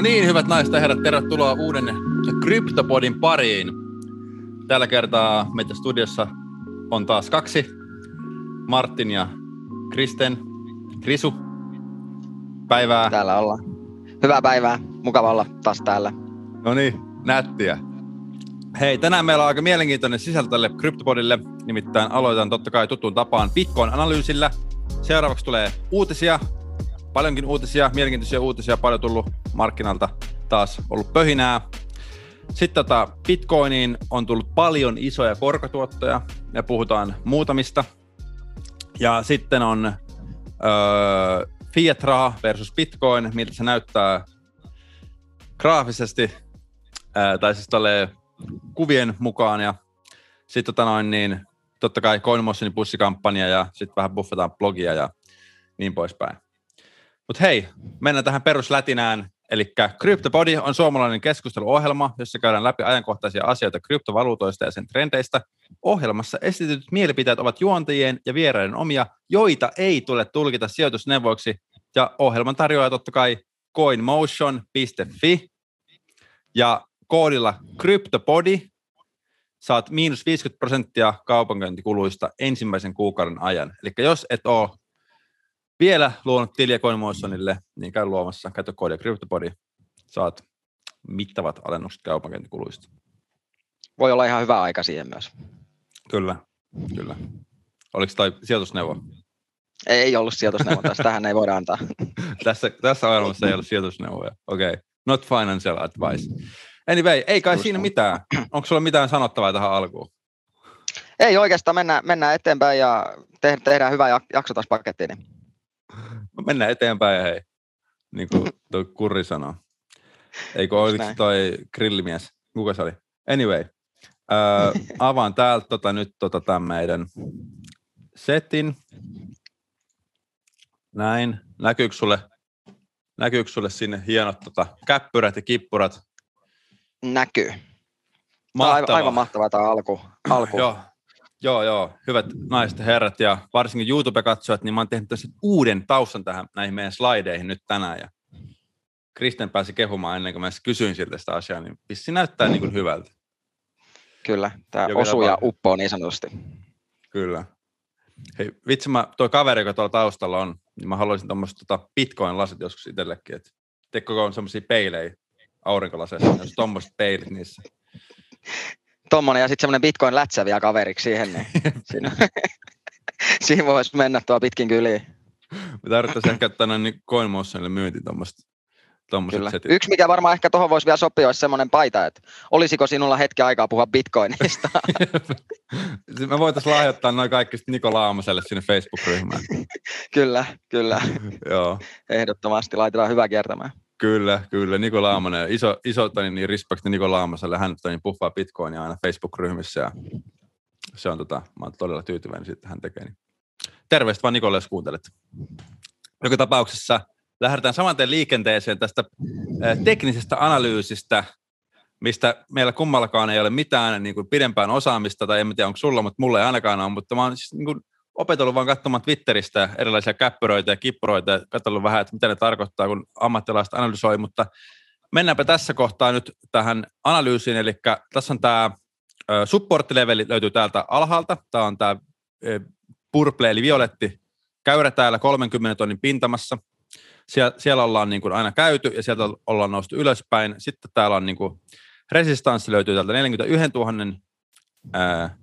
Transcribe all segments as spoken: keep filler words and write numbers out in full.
No niin, hyvät naiset ja herrat, tervetuloa uuden CryptoPodin pariin. Tällä kertaa meitä studiossa on taas kaksi. Martin ja Kristen. Krisu, päivää. Täällä ollaan. Hyvää päivää, mukava olla taas täällä. No niin, nättiä. Hei, tänään meillä on aika mielenkiintoinen sisältö tälle CryptoPodille. Nimittäin aloitan totta kai tuttuun tapaan Bitcoin-analyysillä. Seuraavaksi tulee uutisia. Paljonkin uutisia, mielenkiintoisia uutisia, paljon tullut markkinalta taas ollut pöhinää. Sitten tota, Bitcoiniin on tullut paljon isoja korkotuottoja, ja puhutaan muutamista. Ja sitten on öö, fiat-raha versus Bitcoin, miltä se näyttää graafisesti, ää, tai siis tälleen kuvien mukaan. Ja sitten tota noin niin, totta kai CoinMotionin pussikampanja ja sitten vähän buffetaan blogia ja niin poispäin. Mutta hei, mennään tähän peruslätinään. Eli CryptoPodi on suomalainen keskusteluohjelma, jossa käydään läpi ajankohtaisia asioita kryptovaluutoista ja sen trendeistä. Ohjelmassa esitetyt mielipiteet ovat juontajien ja vieraiden omia, joita ei tule tulkita sijoitusneuvoiksi. Ja ohjelman tarjoaa totta kai coinmotion piste fi. Ja koodilla CryptoPodi saat miinus viisikymmentä prosenttia kaupankäyntikuluista ensimmäisen kuukauden ajan. Eli jos et ole vielä luonut tiliä CoinMotionille, niin käy luomassa, käytä koodia CryptoPodi, saat mittavat alennukset kaupankäyntikuluista. Voi olla ihan hyvä aika siihen myös. Kyllä, kyllä. Oliko toi sijoitusneuvo? Ei, ei ollut sijoitusneuvo, tästähän ei voida antaa. tässä tässä ohjelmassa ei ole sijoitusneuvoja, okei. Okay. Not financial advice. Anyway, ei kai siinä mitään. Onko sulla mitään sanottavaa tähän alkuun? Ei oikeastaan, mennään, mennään eteenpäin ja te, tehdään hyvä jakso taas pakettiin. Mennään eteenpäin ja hei, niin kuin toi Kurri sanoo. Eikö oliko toi grillimies? Kuka se oli? Anyway, ää, avaan täältä tota, nyt tota, tämän meidän setin. Näin. Näkyykö sulle, näkyykö sulle sinne hienot tota, käppyrät ja kippurat? Näkyy. Mahtavaa. Aivan mahtavaa tämä alku. alku. Joo. Joo, joo. Hyvät naiset ja herrat ja varsinkin YouTube-katsojat, niin mä oon tehnyt tämmöisen uuden taustan tähän näihin meidän slideihin nyt tänään. Ja Kristen pääsi kehumaan ennen kuin mä kysyin siltä sitä asiaa, niin vissi näyttää niin kuin hyvältä. Kyllä, tää joka osuu ja uppoo niin sanotusti. Kyllä. Hei, vitsi mä, toi kaveri, joka tuolla taustalla on, niin mä haluaisin tommoset tota Bitcoin-lasit joskus itsellekin, että tekkö on semmosia peilejä aurinkolaseissa, jos tommoset peilit niissä. Tuommoinen ja sitten semmoinen Bitcoin-lätsä vielä kaveriksi siihen, niin siinä, siinä voisi mennä tuo pitkin kyliin. Me tarvittaisiin ehkä ottaa noin CoinMotionille myynti tuommoiset setit. Yksi, mikä varmaan ehkä tuohon voisi vielä sopia, olisi semmoinen paita, että olisiko sinulla hetki aikaa puhua Bitcoinista? Me voitaisiin lahjoittaa noin kaikki Niko Laamoselle sinne Facebook-ryhmään. Kyllä, kyllä. Joo. Ehdottomasti laitetaan hyvä kiertämään. Kyllä, kyllä. Niko Laamonen. Iso, iso niin respekti Niko Laamoselle. Hän niin puffaa Bitcoinia aina Facebook-ryhmissä ja se on tota, mä oon todella tyytyväinen siitä, että hän tekee. Niin. Terveistä vaan Nikolle, jos kuuntelet. Joka tapauksessa lähdetään samanteen liikenteeseen tästä teknisestä analyysistä, mistä meillä kummallakaan ei ole mitään niin kuin pidempään osaamista, tai en tiedä, onko sulla, mutta mulla ei ainakaan ole, mutta mä oon siis niin kuin opetellut vaan katsomaan Twitteristä erilaisia käppyröitä ja kippuroita ja katsellut vähän, että mitä ne tarkoittaa, kun ammattilaiset analysoi, mutta mennäänpä tässä kohtaa nyt tähän analyysiin, eli tässä on tämä supporttileveli, löytyy täältä alhaalta, tämä on tämä purple eli violetti käyrä täällä kolmenkymmenen tonnin pintamassa, Sie- siellä ollaan niin kuin aina käyty ja sieltä ollaan noustu ylöspäin, sitten täällä on niin kuin resistanssi löytyy täältä neljänkymmenenyhdentuhannen ää,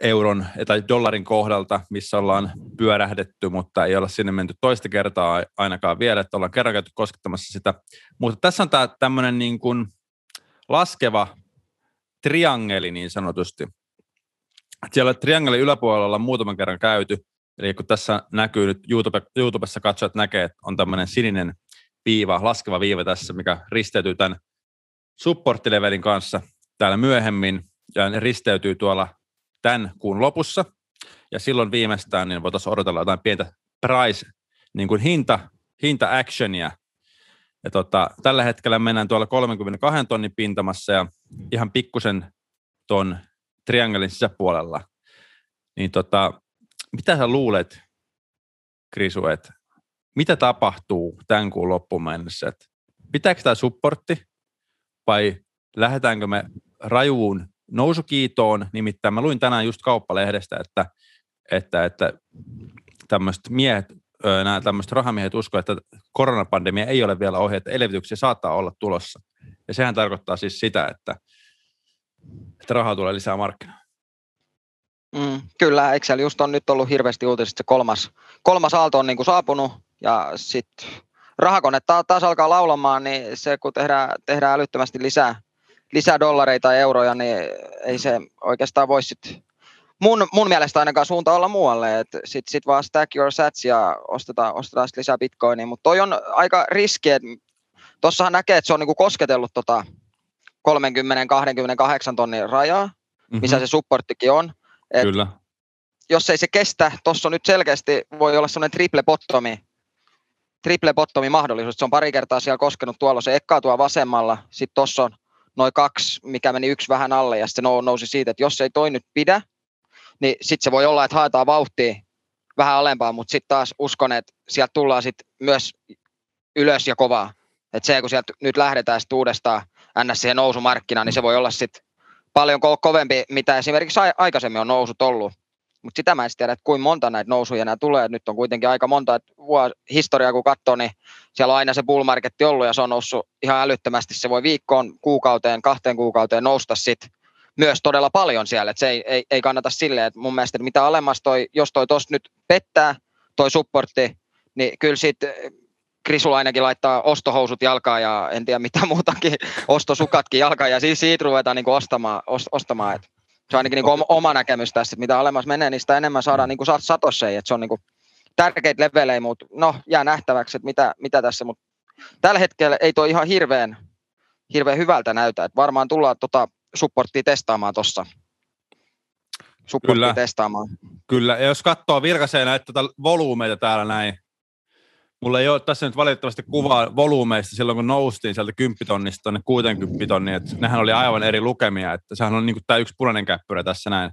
euron tai dollarin kohdalta, missä ollaan pyörähdetty, mutta ei olla sinne menty toista kertaa ainakaan vielä, että ollaan kerran käyty koskettamassa sitä. Mutta tässä on tämä tämmöinen niin kuin laskeva triangeli niin sanotusti. Siellä triangelin yläpuolella ollaan muutaman kerran käyty, eli kun tässä näkyy nyt YouTube, YouTubessa katsojat näkee, että on tämmöinen sininen viiva, laskeva viiva tässä, mikä risteytyy tämän supporttilevelin kanssa täällä myöhemmin, ja ne risteytyy tuolla tämän kuun lopussa, ja silloin viimeistään niin voitaisiin odotella jotain pientä price, niin kuin hinta, hinta actionia. Ja tota, tällä hetkellä mennään tuolla kolmenkymmenenkahden tonnin pintamassa ja ihan pikkusen ton triangelin sisäpuolella. Niin tota, mitä sä luulet, Krisu, että mitä tapahtuu tämän kuun loppuun mennessä? Et pitääkö tämä supportti vai lähdetäänkö me rajuun nousukiitoon? Nimittäin mä luin tänään just Kauppalehdestä, että, että, että tämmöiset miehet, nämä tämmöiset rahamiehet uskoo, että koronapandemia ei ole vielä ohi, että elvytyksiä saattaa olla tulossa. Ja sehän tarkoittaa siis sitä, että, että rahaa tulee lisää markkinoille. Mm, kyllä, Excel just on nyt ollut hirveästi uutisesti, se kolmas, kolmas aalto on niin kuin saapunut ja sitten rahakone taas alkaa laulamaan, niin se kun tehdään, tehdään älyttömästi lisää, lisää dollareita ja euroja, niin ei se oikeastaan voi sitten mun, mun mielestä ainakaan suunta olla muualle, että sitten sit vaan stack your sats ja ostetaan, ostetaan sitten lisää bitcoinia, mutta toi on aika riski, että tuossahan näkee, että se on niin kuin kosketellut tota kolmekymmentä kaksikymmentäkahdeksan tonnin rajaa, mm-hmm. missä se supporttikin on. Et kyllä. Jos ei se kestä, tuossa nyt selkeästi voi olla sellainen triple bottomi, triple bottomi mahdollisuus. Se on pari kertaa siellä koskenut tuolla, se ekkaa tuo vasemmalla, sitten tuossa on noin kaksi, mikä meni yksi vähän alle ja sitten nousi siitä, että jos ei toi nyt pidä, niin sitten se voi olla, että haetaan vauhtia vähän alempaa, mutta sitten taas uskon, että sieltä tullaan sitten myös ylös ja kovaa. Että se, kun sieltä nyt lähdetään sitten uudestaan ns. Siihen nousumarkkinaan, niin se voi olla sitten paljon kovempi, mitä esimerkiksi aikaisemmin on nousut ollut, mutta sitä mä en tiedä, että kuinka monta näitä nousuja nämä tulee. Nyt on kuitenkin aika monta, että historiaa kun katsoo, niin siellä on aina se bull marketti ollut ja se on noussut ihan älyttömästi. Se voi viikkoon, kuukauteen, kahteen kuukauteen nousta sitten myös todella paljon siellä. Et se ei, ei, ei kannata silleen, että mun mielestä että mitä alemmas toi, jos toi tuossa nyt pettää toi supportti, niin kyllä sitten Krisulla ainakin laittaa ostohousut jalkaan ja en tiedä mitä muutakin, ostosukatkin jalkaan ja siis siitä ruvetaan niin kuin ostamaan. ostamaan. Et se on ainakin niin kuin oma näkemys tässä, että mitä alemmas menee, niin sitä enemmän saadaan niin kuin satossei. Et se on niin kuin tärkeitä levelejä, mutta no jää nähtäväksi, että mitä, mitä tässä. Mut tällä hetkellä ei toi ihan hirveän, hirveän hyvältä näytä. Et varmaan tullaan tota supporttia testaamaan tuossa. Supporttia kyllä. testaamaan. Kyllä, ja jos katsoo vilkaisee näitä tuota volyymeita täällä näin, mulla ei ole tässä nyt valitettavasti kuvaa volyymeista silloin, kun noustiin sieltä kymppitonnista tuonne kuusikymmentätonniin, että nehän oli aivan eri lukemia, että sehän on niin kuin tämä yksi punainen käppyrä tässä näin,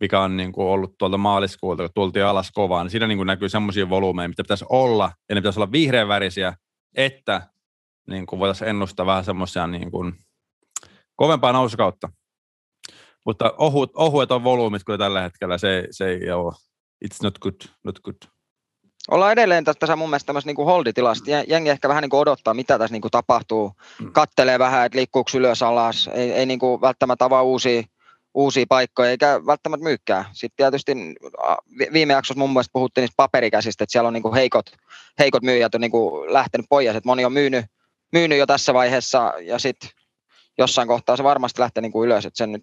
mikä on niin kuin ollut tuolta maaliskuulta, kun tultiin alas kovaan, niin siinä niin kuin näkyy semmoisia volyymeja, mitä pitäisi olla, ja ne pitäisi olla vihreän värisiä, että niin kuin voitaisiin ennustaa vähän semmoisia niin kuin kovempaa nousukautta. Mutta ohuet, ohuet on volyymit kyllä tällä hetkellä, se, se ei ole, it's not good, not good. Ollaan edelleen tässä mun mielestä tämmöisessä niinku holditilassa. Jengi ehkä vähän niinku odottaa, mitä tässä niinku tapahtuu. Kattelee vähän, että liikkuuko ylös alas. Ei, ei niinku välttämättä avaa uusia, uusia paikkoja, eikä välttämättä myykään. Sitten tietysti viime jaksossa mun mielestä puhuttiin niistä paperikäsistä, että siellä on niinku heikot, heikot myyjät on niinku lähtenyt pois. Et moni on myynyt, myynyt jo tässä vaiheessa ja sitten jossain kohtaa se varmasti lähtee niinku ylös. Et sen nyt,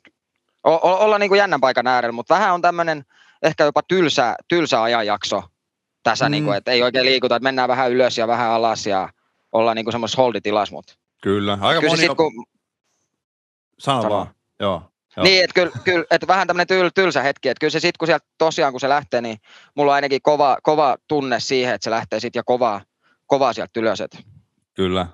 o- olla niinku jännän paikan äärellä, mutta vähän on tämmöinen ehkä jopa tylsä, tylsä ajanjakso. Tässä, mm. niin kuin, että ei oikein liikuta, että mennään vähän ylös ja vähän alas ja ollaan niin semmoisessa holditilassa. Mutta kyllä, aika kyllä moni sit, kun... Sano, Sano vaan, joo. joo. Niin, että kyllä, kyllä, että vähän tämmöinen tyl, tylsä hetki, että kyllä se sitten, kun sieltä tosiaan, kun se lähtee, niin mulla on ainakin kova, kova tunne siihen, että se lähtee sitten ja kovaa, kovaa sieltä ylös. Että. Kyllä.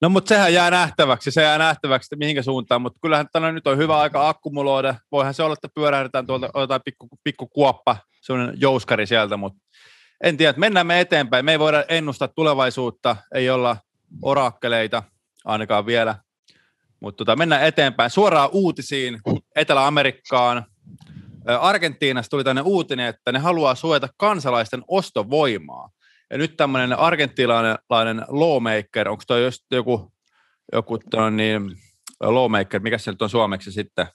No, mutta sehän jää nähtäväksi, se jää nähtäväksi, että mihinkä suuntaan, mutta kyllähän tänään nyt on hyvä aika akkumuloida. Voihan se olla, että pyörähdetään tuolta, otetaan pikku, pikku kuoppa, semmoinen jouskari sieltä, mutta en tiedä, että mennään me eteenpäin. Me ei voida ennustaa tulevaisuutta, ei olla orakkeleita ainakaan vielä, mutta tota, mennään eteenpäin. Suoraan uutisiin Etelä-Amerikkaan. Argentiinasta tuli tänne uutinen, että ne haluaa suojata kansalaisten ostovoimaa. Ja nyt tämmöinen argentiinalainen lawmaker, onko toi just joku, joku niin, lawmaker, mikä se nyt on suomeksi sitten?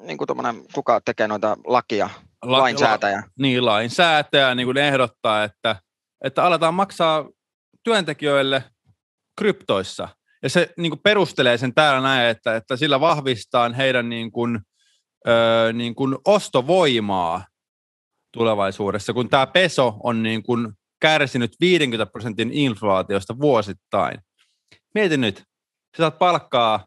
Niin kuin tuommoinen, kuka tekee noita lakia, La- lainsäätäjä. La- niin, lainsäätäjä, niin kuin ne ehdottaa, että, että aletaan maksaa työntekijöille kryptoissa. Ja se niin kuin perustelee sen täällä näin, että, että sillä vahvistaa heidän niin kuin, ö, niin kuin ostovoimaa tulevaisuudessa, kun tämä peso on niin kuin kärsinyt viidenkymmenen prosentin inflaatiosta vuosittain. Mieti nyt, sä saat palkkaa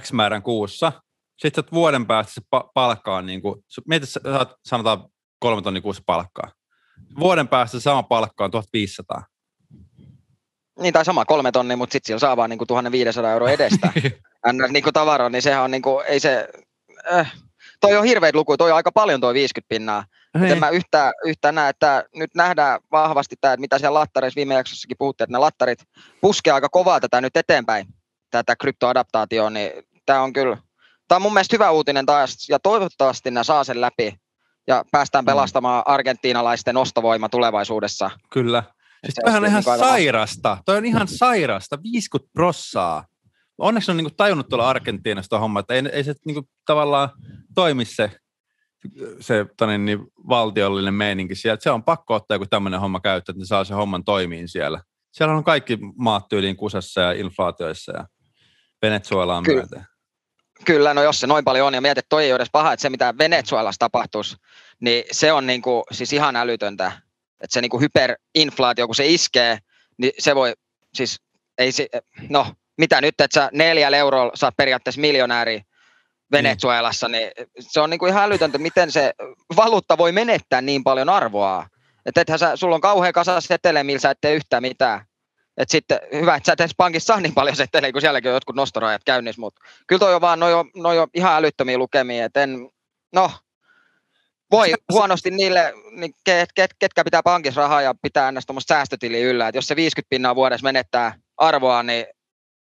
X määrän kuussa, sitten vuoden päästä se pa- palkkaa, niin kuin, mieti sä saat sanotaan kolme tonnia kuussa palkkaa. Vuoden päästä sama palkka on tuhatviisisataa. Niin tai sama kolme tonnia, mutta sitten siellä saa vaan niin kuin tuhatviisisataa euroa edestä. Änä niin kuin tavara, niin sehän on niin kuin, ei se... Äh. Toi on hirveitä lukuja, toi on aika paljon toi viisikymmentä pinnaa. En mä yhtään, yhtään näe, että nyt nähdään vahvasti tämä, että mitä siellä lattareissa viime jaksossakin puhuttiin, että ne lattarit puskee aika kovaa tätä nyt eteenpäin, tätä kryptoadaptaatioa, niin tämä on kyllä, tämä on mun mielestä hyvä uutinen taas, ja toivottavasti ne saa sen läpi, ja päästään pelastamaan argentiinalaisten ostovoima tulevaisuudessa. Kyllä. Siis tämähän on ihan sairasta, toi on ihan sairasta, viisikymmentä prossaa. Onneksi on niinku tajunnut tuolla Argentiinassa tuo homma, että ei, ei se niinku tavallaan toimi se, se tonne, niin valtiollinen meininki siellä. Se on pakko ottaa joku tämmöinen homma käyttöön, että ne saa sen homman toimiin siellä. Siellä on kaikki maat tyyliin kusassa ja inflaatioissa ja Venezuelaa myöten. Kyllä, no jos se noin paljon on ja mietit, että toi ei ole edes paha, että se mitä Venezuelassa tapahtuisi, niin se on niinku, siis ihan älytöntä. Että se niinku hyperinflaatio, kun se iskee, niin se voi, siis ei se, no mitä nyt, että sä neljällä eurolla saat periaatteessa miljonääri Venezuelassa, niin se on niinku ihan älytöntä, miten se valuutta voi menettää niin paljon arvoa. Että ethän sä, sulla on kauhean kasa seteleä, millä sä et tee yhtään mitään. Että sitten hyvä, että sä et edes pankissa saa niin paljon seteleä, kun sielläkin on jotkut nostorajat käynnissä, mutta kyllä toi on vaan, noi on, noi on ihan älyttömiä lukemia, että en, no. Voi huonosti niille, niin ket, ket, ketkä pitää pankissa rahaa ja pitää ennäs tuommoista säästötiliä yllä. Et jos se viisikymmentä pinnaa vuodessa menettää arvoa, niin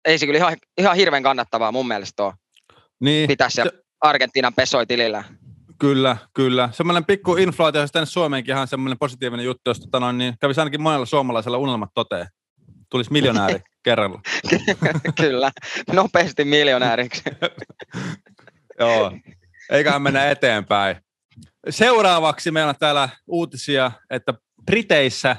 ei se kyllä ihan, ihan hirveän kannattavaa mun mielestä ole niin, pitää se Argentiinan pesoi tilillä. Kyllä, kyllä. Semmoinen pikku inflaatio, jos tänne Suomeenkin ihan semmoinen positiivinen juttu, jos tota noin, niin kävisi ainakin monella suomalaisella unelmat toteen. Tulisi miljonääri kerralla. Kyllä, nopeasti miljonääriksi. Joo, eiköhän mennä eteenpäin. Seuraavaksi meillä on täällä uutisia, että Briteissä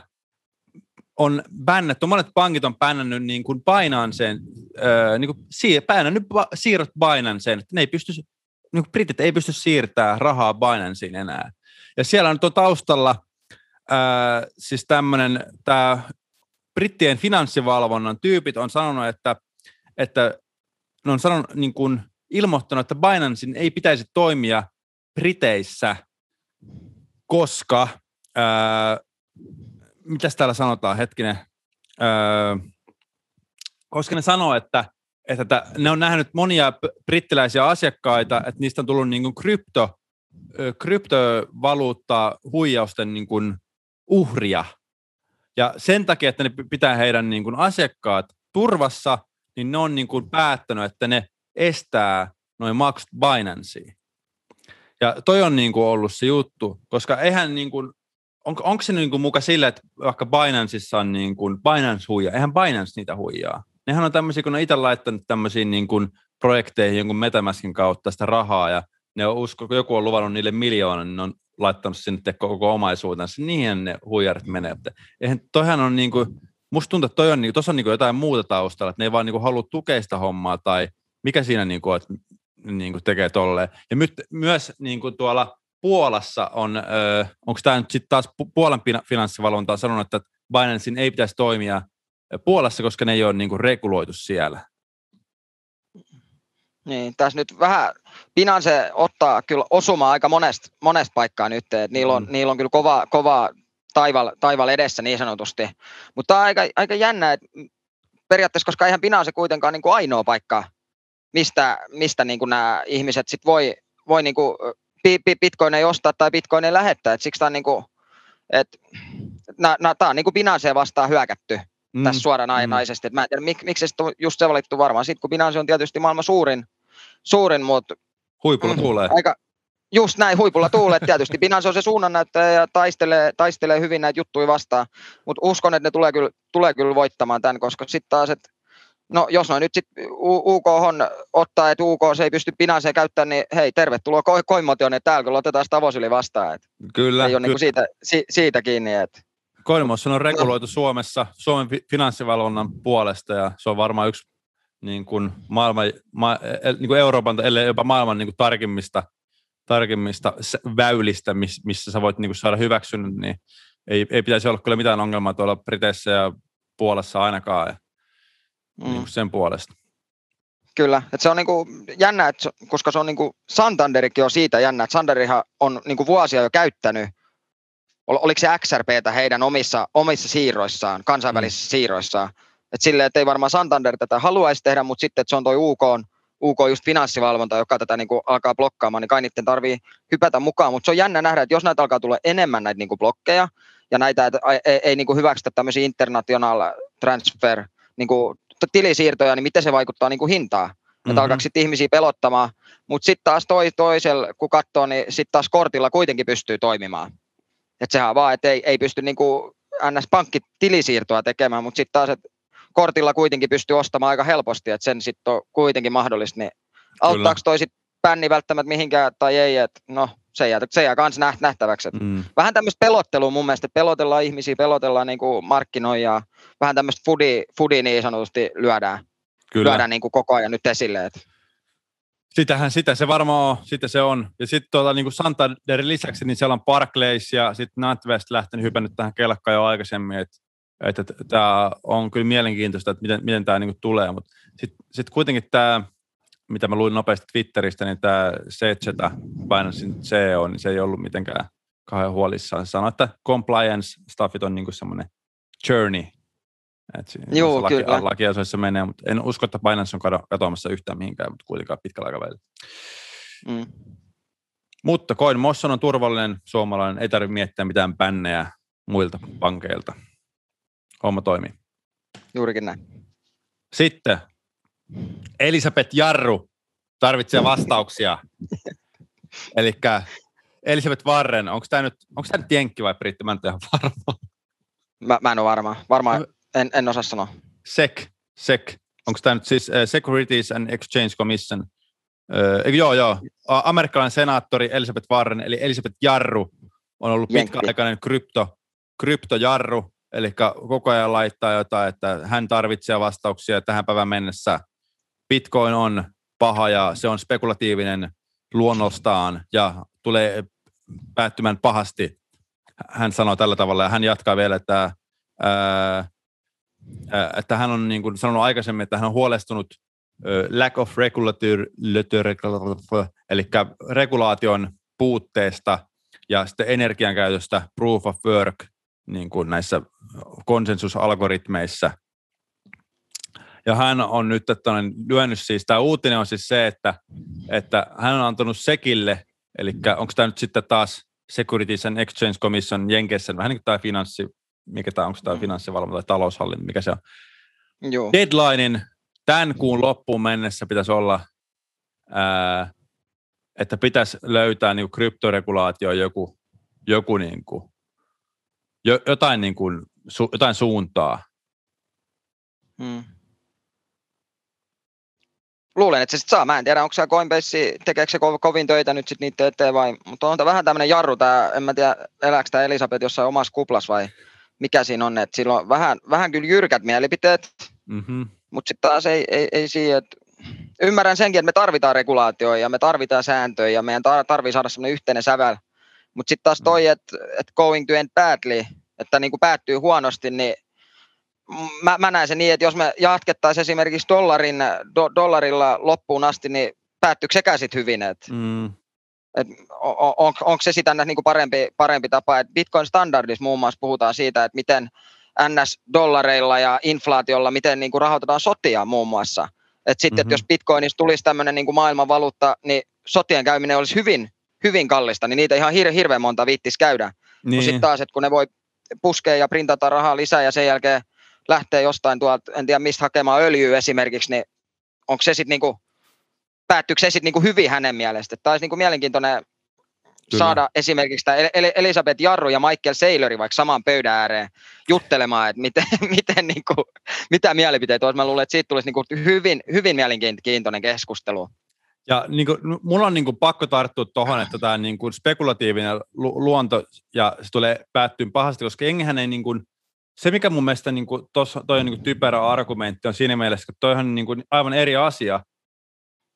on bännätty, monet pankit on bännännyt niin kuin Binanceen, öö, niin kuin bännännyt siirrot Binanceen, että ne ei pysty, niin kuin Britit ei pysty siirtämään rahaa Binanceen enää. Ja siellä on tuo taustalla öö, siis tämmöinen, tämä Brittien finanssivalvonnan tyypit on sanonut, että, että ne on sanonut, niin kuin ilmoittanut, että Binanceen ei pitäisi toimia Briteissä, koska, ää, mitäs täällä sanotaan, hetkinen, ää, koska ne sanoo, että, että ne on nähnyt monia brittiläisiä asiakkaita, että niistä on tullut niin kuin krypto, kryptovaluutta huijausten niin kuin uhria. Ja sen takia, että ne pitää heidän niin kuin asiakkaat turvassa, niin ne on niin kuin päättänyt, että ne estää noin maksut Binanceen. Ja toi on niin kuin ollut se juttu, koska eihän niin kuin, on, onko se niin kuin muka sillä, että vaikka Binanceissa on niin kuin Binance huijaa, eihän Binance niitä huijaa. Nehän on tämmöisiä, kun ne on itse laittanut tämmöisiin niin kuin projekteihin jonkun MetaMaskin kautta sitä rahaa ja ne on usko, kun joku on luvannut niille miljoonan, niin ne on laittanut sinne koko omaisuutensa, niihin ne huijarit menee. Eihän toihan on niin kuin, musta tuntuu, että toi on, tuossa on niin kuin jotain muuta taustalla, että ne ei vaan niin kuin halua tukea sitä hommaa tai mikä siinä niin kuin, että niin kuin tekee tolleen. Ja nyt myös niin kuin tuolla Puolassa on, öö, onko tämä nyt sitten taas Puolan finanssivalvonta sanonut, että Binancen ei pitäisi toimia Puolassa, koska ne ei ole niin kuin reguloitu siellä. Niin, tässä nyt vähän Binance ottaa kyllä osumaa aika monesta monest paikkaa nyt, että niillä on, mm. niillä on kyllä kova, kova taival, taival edessä niin sanotusti. Mutta aika, aika jännä, että periaatteessa, koska eihän Binance kuitenkaan niin kuin ainoa paikka, mistä, mistä niin kuin nämä ihmiset sit voi, voi niin kuin Bitcoin ei ostaa tai Bitcoin ei lähettää. Et siksi tämä on, niin kuin, et, na, na, tää on niin kuin Binancea vastaan hyökätty mm. tässä suoranaisesti. Mm. Mä en tiedä, mik, miksi se on just se valittu varmaan. Sitten kun Binance on tietysti maailman suurin, suurin mutta... Huipulla tuulee. Aika, just näin, huipulla tuulee. Tietysti Binance on se suunnannäyttäjä ja taistelee, taistelee hyvin näitä juttuja vastaan. Mutta uskon, että ne tulee kyllä, tulee kyllä voittamaan tämän, koska sitten taas... Et, no jos noin nyt sitten U K on ottaa, että U K se ei pysty Binanceen käyttämään, niin hei, tervetuloa CoinMotionin, että täällä kyllä otetaan Stavos yli vastaan. Et kyllä. Ei ole niinku siitä, si, siitä kiinni. Et. CoinMotion on reguloitu no. Suomessa, Suomen finanssivalvonnan puolesta, ja se on varmaan yksi niin kuin maailman, ma, niin kuin Euroopan, ellei jopa maailman niin kuin tarkimmista, tarkimmista väylistä, missä sä voit niin kuin saada hyväksynyt, niin ei, ei pitäisi olla kyllä mitään ongelmaa tuolla Briteissä ja Puolassa ainakaan. Mm. Sen puolesta. Kyllä, että se on niinku jännä, että koska se on niinku Santanderikin on siitä jännä, että Santanderihan on niinku vuosia jo käyttänyt, oliko se X R P:tä heidän omissa, omissa siirroissaan, kansainvälisissä mm. siirroissaan, että silleen, että ei varmaan Santander tätä haluaisi tehdä, mutta sitten, että se on toi U K:n U K just finanssivalvonta, joka tätä niin kuin alkaa blokkaamaan, niin kai niiden tarvii hypätä mukaan, mutta se on jännä nähdä, että jos näitä alkaa tulla enemmän näitä niin kuin blokkeja ja näitä ei, ei, ei niin kuin hyväksytä tämmöisiä international transfer niin kuin tilisiirtoja, niin miten se vaikuttaa niin kuin hintaan? Että mm-hmm. alkaako sitten ihmisiä pelottamaan, mutta sitten taas toi, toisella, kun katsoo, niin sitten taas kortilla kuitenkin pystyy toimimaan. Että sehän on vaan, että ei, ei pysty niin kuin N S-pankkitilisiirtoa tekemään, mutta sitten taas, että kortilla kuitenkin pystyy ostamaan aika helposti, että sen sitten on kuitenkin mahdollista, niin auttaako toi sitten bänni välttämättä mihinkään tai ei, että no se jää, se jää kans nähtäväksi. Mm. Vähän tämmöistä pelottelua mun mielestä, pelotellaan ihmisiä, pelotellaan niinku markkinoijaa, vähän tämmöistä foodie niin sanotusti lyödään, lyödään niinku koko ajan nyt esille. Et. Sitähän sitä se varmaan on, sitä se on. Ja sitten tuota, niin kuin Santanderin lisäksi, niin siellä on Barclays ja sitten NatWest lähtenyt hypännyt tähän kelkkaan jo aikaisemmin, että että tämä on kyllä mielenkiintoista, että miten, miten tämä niinku tulee, mutta sitten sit kuitenkin tämä, mitä mä luin nopeasti Twitteristä, niin tämä Setseta, Binancein C E O, niin se ei ollut mitenkään kauhean huolissaan. Se sanoi, että compliance staffit on niinku semmoinen journey, että lakiasioissa menee, mutta en usko, että Binance on katoamassa yhtään mihinkään, mutta kuitenkaan pitkällä aikavälillä. Mm. Mutta CoinMotion on turvallinen suomalainen, ei tarvitse miettiä mitään bännejä muilta pankeilta. Homma toimii. Juurikin näin. Sitten Elisabeth Jarru tarvitsee vastauksia. Elikkä Elizabeth Warren, onko tämä nyt, nyt jenkki vai britti? Mä en ole ihan varma. Mä, mä en ole varma. Varmaan en, en osaa sanoa. S E C. S E C. Onko tämä nyt siis uh, Securities and Exchange Commission? Uh, joo, joo. Amerikkalainen senaattori Elizabeth Warren, eli Elisabeth Jarru, on ollut pitkäaikainen krypto, kryptojarru. Eli koko ajan laittaa jotain, että hän tarvitsee vastauksia tähän päivään mennessä. Bitcoin on paha ja se on spekulatiivinen luonnostaan ja tulee päättymään pahasti. Hän sanoo tällä tavalla ja hän jatkaa vielä, että, ää, että hän on niin kuin sanonut aikaisemmin, että hän on huolestunut lack of regulatory, eli regulaation puutteesta ja sitten energiankäytöstä, proof of work, niin kuin näissä konsensusalgoritmeissa. Ja hän on nyt tämmöinen lyönyt siis, tämä uutinen on siis se, että, että hän on antanut sekille, eli onko tämä nyt sitten taas Securities and Exchange Commission Jenkeissä, vähän niin kuin tämä finanssi, mikä tämä, onko tämä finanssivalvonta tai taloushallin, mikä se on. Joo. Deadlinein tämän kuun loppuun mennessä pitäisi olla, ää, että pitäisi löytää niin kuin kryptoregulaatio joku, joku niin kuin, jotain, niin kuin, su, jotain suuntaa. Hmm. Luulen, että se sitten saa. Mä en tiedä, onko se Coinbase, tekeekö se ko- kovin töitä nyt sitten niiden eteen vai, mutta on vähän tämmöinen jarru tämä, en mä tiedä, elääkö tämä Elisabeth jossain omassa kuplassa vai mikä siinä on, että sillä on vähän, vähän kyllä jyrkät mielipiteet, mm-hmm. mutta sitten taas ei, ei, ei siihen, että ymmärrän senkin, että me tarvitaan regulaatioja ja me tarvitaan sääntöjä ja meidän tar- tarvii saada semmoinen yhteinen sävel. Mutta sitten taas toi, että et going to end badly, että niinku päättyy huonosti, niin mä, mä näen se niin, että jos me jatkettaisiin esimerkiksi dollarin, do, dollarilla loppuun asti, niin päättyykö sekään sitten hyvin? Et, mm. et on, on, onko se sitä niinku parempi, parempi tapa? Et Bitcoin-standardissa muun muassa puhutaan siitä, että miten N S-dollareilla ja inflaatiolla, miten niinku rahoitetaan sotia muun muassa. Että sitten, mm-hmm. et jos Bitcoinissa tulisi tämmöinen niinku maailmanvaluutta, niin sotien käyminen olisi hyvin hyvin kallista, niin niitä ihan hir- hirveän monta viittis käydä. Niin. Mutta sitten taas, että kun ne voi puskea ja printata rahaa lisää ja sen jälkeen lähtee jostain tuolta, en tiedä mistä hakemaan öljyä esimerkiksi, niin onko se sitten niinku, päättyykö se sitten niinku hyvin hänen mielestä? Tämä olisi niinku mielenkiintoinen Kyllä. saada esimerkiksi tämä El- Elisabeth Jarru ja Michael Saylori vaikka saman pöydän ääreen juttelemaan, että miten, miten niinku, mitä mielipiteitä olisi. Mä luulen, että siitä tulisi niinku hyvin, hyvin mielenkiintoinen keskustelu. Ja niin kuin, mulla on niin kuin pakko tarttua tuohon, että tämä niin kuin spekulatiivinen lu- luonto ja se tulee päättyyn pahasti, koska jengihän ei niin kuin, se mikä mun mielestä niin kuin, tossa, toi on niin kuin typerä argumentti on siinä mielessä, että toi on niin kuin aivan eri asia,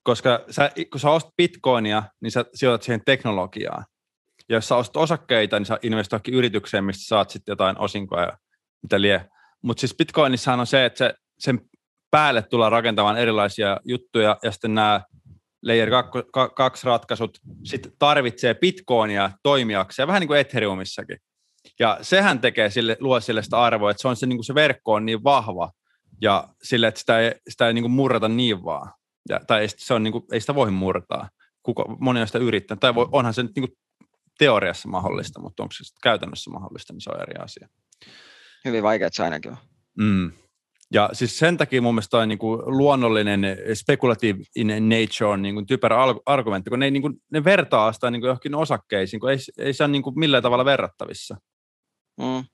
koska sä, kun sä ostat bitcoinia, niin sä sijoitat siihen teknologiaan. Ja jos sä ostat osakkeita, niin sä investoitkin yritykseen, mistä saat sitten jotain osinkoa ja mitä lie. Mutta siis bitcoinissahan on se, että se, sen päälle tullaan rakentamaan erilaisia juttuja ja sitten nämä Layer kaksi ratkaisut, sitten tarvitsee Bitcoinia toimijakseen, vähän niin kuin Ethereumissakin. Ja sehän tekee sille, luo sille sitä arvoa, että se, on se, niin kuin se verkko on niin vahva ja sille, että sitä ei, sitä ei niin kuin murrata niin vaan. Ja, tai ei, se on, niin kuin, ei sitä voi murtaa. Kuka, moni on sitä yrittänyt. Tai voi, onhan se nyt niin kuin teoriassa mahdollista, mutta onko se käytännössä mahdollista, niin se on eri asia. Hyvin vaikea ainakin on. Mm. Ja siis sen takia mun mielestä on niin kuin luonnollinen speculative in nature on niin kuin typerä argumentti, kun ne, niin kuin, ne vertaa sitä niin kuin johonkin osakkeisiin, kun ei, ei se ole niin kuin millään tavalla verrattavissa. Mm.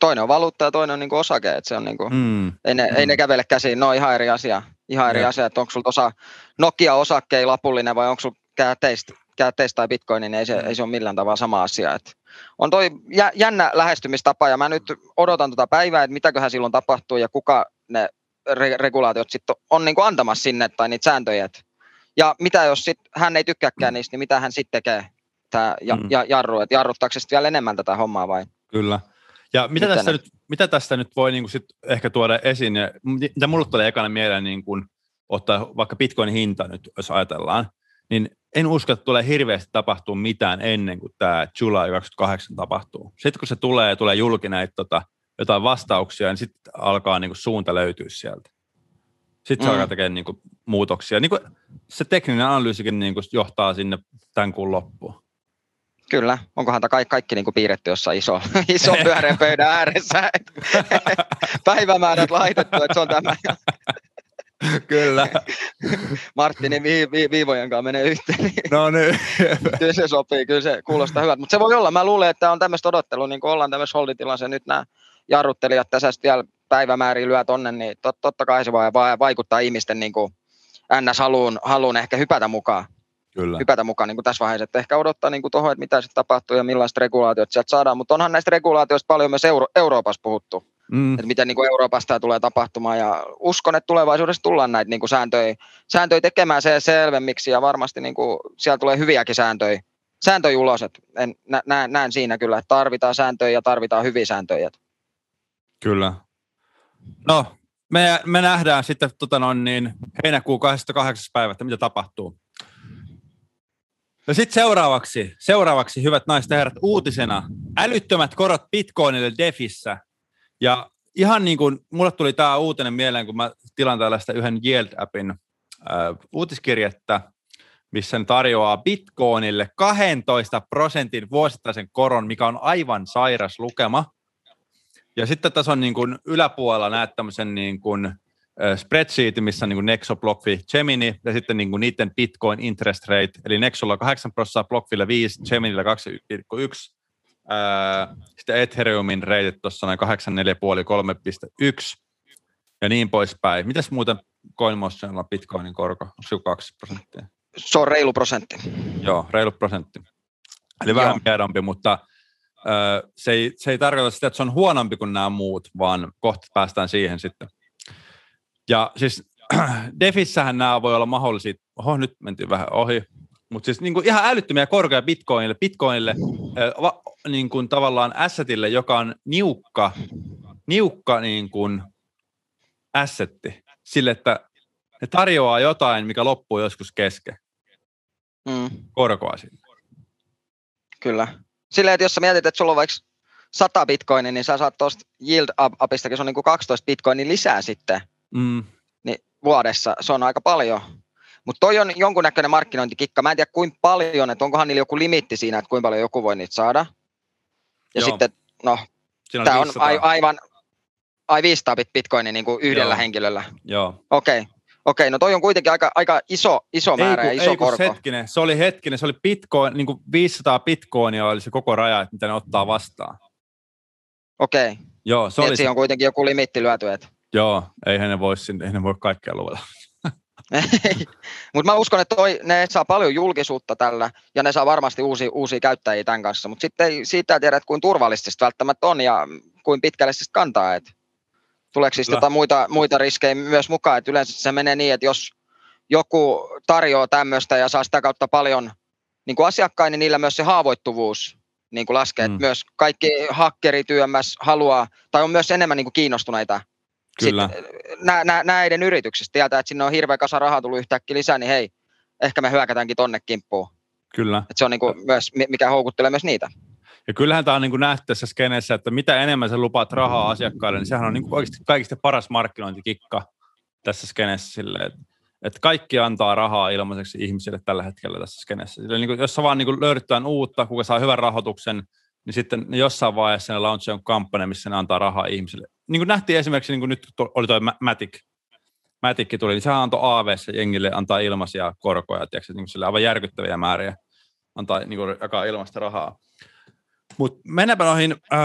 Toinen on valuutta ja toinen on niin kuin osake, että se on niin kuin, mm. ei, ne, mm. ei ne kävele käsiin, no ihan eri asia, ihan eri asia, että onko sulla osa Nokia-osakkeen lapullinen vai onko sulla käteistä, käteistä tai bitcoinin, ei se, ei se ole millään tavalla sama asia, että on toi jännä lähestymistapa ja mä nyt odotan tuota päivää, että mitäköhän silloin tapahtuu ja kuka ne re- regulaatiot sitten on niin kuin antamassa sinne tai niitä sääntöjä, ja mitä jos sit hän ei tykkääkään niistä, niin mitä hän sitten tekee, tämä ja, ja jarru, että jarruttaako se sitten vielä enemmän tätä hommaa vai? Kyllä. Ja mitä tästä nyt, mitä tästä nyt voi niin kuin sit ehkä tuoda esiin, ja mitä mulle tulee ekana mieleen niin kuin ottaa vaikka Bitcoinin hinta nyt, jos ajatellaan, niin en usko, että tulee hirveästi tapahtua mitään ennen kuin tämä July kaksikymmentäkahdeksan tapahtuu. Sitten kun se tulee tulee julki näitä tota, jotain vastauksia, niin sitten alkaa niin kuin suunta löytyä sieltä. Sitten se mm. alkaa tekemään niin kuin muutoksia. Niin kuin se tekninen analyysikin niin kuin johtaa sinne tämän kuun loppuun. Kyllä, onkohan tämä kaikki, kaikki niin kuin piirretty jossain iso, iso pyöreän pöydän ääressä, päivämäärät laitettu, että se on tämä. Kyllä. Martinin vi- vi- viivojen kanssa menee yhteen. No niin. Kyllä se sopii, kyllä se kuulostaa hyvältä, mutta se voi olla, mä luulen, että on tämmöistä odottelua, niin kuin ollaan tämmöisessä holditilansa, ja nyt nämä jarruttelijat tässä vielä päivämääriä lyö tonne, niin tot, totta kai se voi vaikuttaa ihmisten niin kuin ns. Haluun, haluun ehkä hypätä mukaan. Kyllä. Hypätä mukaan niin kuin tässä vaiheessa, että ehkä odottaa niin kuin tuohon, että mitä sitten tapahtuu ja millaiset regulaatiot sieltä saadaan, mutta onhan näistä regulaatioista paljon myös Euro- Euroopassa puhuttu, mm. että miten niin kuin Euroopassa tämä tulee tapahtumaan ja uskon, että tulevaisuudessa tullaan näitä niin kuin sääntöjä, sääntöjä tekemään se selvemmiksi ja varmasti niin kuin siellä tulee hyviäkin sääntöjä, sääntöjä ulos, että en, nä, nä, näen siinä kyllä, että tarvitaan sääntöjä ja tarvitaan hyviä sääntöjä. Kyllä. No, me, me nähdään sitten tota noin, niin heinäkuun kahdeskymmeneskahdeksas päivä, että mitä tapahtuu. No sitten seuraavaksi, seuraavaksi, hyvät naiset ja herrat, uutisena. Älyttömät korot Bitcoinille defissä. Ja ihan niin kuin, mulle tuli tämä uutinen mieleen, kun mä tilan tällaista yhden Yield-appin äh, uutiskirjettä, missä ne tarjoaa Bitcoinille kaksitoista prosentin vuosittaisen koron, mikä on aivan sairas lukema. Ja sitten tässä on niin kuin yläpuolella näet tämmöisen niin kuin spreadsheet, missä on niin Nexo, BlockFi, Gemini ja sitten niin niiden Bitcoin interest rate, eli Nexolla kahdeksan prosenttia, BlockFilla viisi, Geminillä kaksi pilkku yksi, ää, sitten Ethereumin rate tuossa noin kahdeksan pilkku neljä, kolme pilkku yksi ja niin poispäin. Mitäs muuten CoinMotionilla Bitcoinin korko, onko se kaksi prosenttia? Se on reilu prosentti. Joo, reilu prosentti. Eli vähän miedompi, mutta ää, se, ei, se ei tarkoita sitä, että se on huonompi kuin nämä muut, vaan kohta päästään siihen sitten. Ja siis defissähän nämä voi olla mahdollisia, oho nyt mentiin vähän ohi, mutta siis niin kuin ihan älyttömiä korkeja bitcoinille, bitcoinille niin kuin tavallaan assetille, joka on niukka, niukka niin kuin assetti sille, että ne tarjoaa jotain, mikä loppuu joskus kesken. Mm. Korkoa sinne. Kyllä. Silleen, että jos sä mietit, että sulla on vaikka sata bitcoinia, niin sä saat tuosta yield-apistakin, se on niin kuin kaksitoista bitcoinia lisää sitten. Mm. Niin vuodessa se on aika paljon, mutta toi on jonkunnäköinen markkinointikikka, mä en tiedä kuinka paljon, että onkohan niillä joku limitti siinä, että kuinka paljon joku voi niitä saada, ja Joo. sitten no, tämä on a, aivan ai viisisataa bitcoinia niin kuin yhdellä Joo. henkilöllä, okei, okay. okay, no toi on kuitenkin aika, aika iso, iso määrä ei, kun, ja iso ei, korko. Hetkinen. Se oli hetkinen, se oli bitcoin, niin kuin viisisataa bitcoinia oli se koko raja, että mitä ne ottaa vastaan. Okei, okay. Joo, se niin, oli siinä on kuitenkin joku limitti lyöty, että. Joo, eihän ne voi, ei ne voi kaikkea luvella. Mutta mä uskon, että toi, ne saa paljon julkisuutta tällä, ja ne saa varmasti uusia, uusia käyttäjiä tämän kanssa, mutta sitten ei siitä tiedä, että kuinka turvallisesti välttämättä on, ja kuinka pitkälle sitten kantaa. Et. Tuleeko siis jotain muita, muita riskejä myös mukaan, että yleensä se menee niin, että jos joku tarjoaa tämmöistä ja saa sitä kautta paljon niin kuin asiakkain, niin niillä myös se haavoittuvuus niin kuin laskee, mm. että myös kaikki hakkerit yms haluaa, tai on myös enemmän niin kuin kiinnostuneita. Kyllä. Nä, nä, näiden yrityksistä tietää, että sinne on hirveä kasa rahaa tullut yhtäkkiä lisää, niin hei, ehkä me hyökätäänkin tonne kimppuun. Kyllä. Et se on niinku myös, mikä houkuttelee myös niitä. Ja kyllähän tämä on niinku nähty tässä skenessä, että mitä enemmän sä lupaat rahaa asiakkaille, niin sehän on niinku oikeasti kaikista paras markkinointikikka tässä skenessä silleen. Että kaikki antaa rahaa ilmaiseksi ihmisille tällä hetkellä tässä skenessä. Eli niin kuin, jos vaan niin löydetään uutta, kuka saa hyvän rahoituksen, niin sitten jossain vaiheessa ne launchee on kampanja, missä ne antaa rahaa ihmisille. Niin kuin nähtiin esimerkiksi, niin kuin nyt oli toi Matic. Maticki tuli, niin sehän antoi Aaveessa jengille antaa ilmaisia korkoja, tiedätkö, niin sillä aivan järkyttäviä määriä antaa, niin kuin jakaa ilmaista rahaa. Mutta mennäänpä noihin, öö,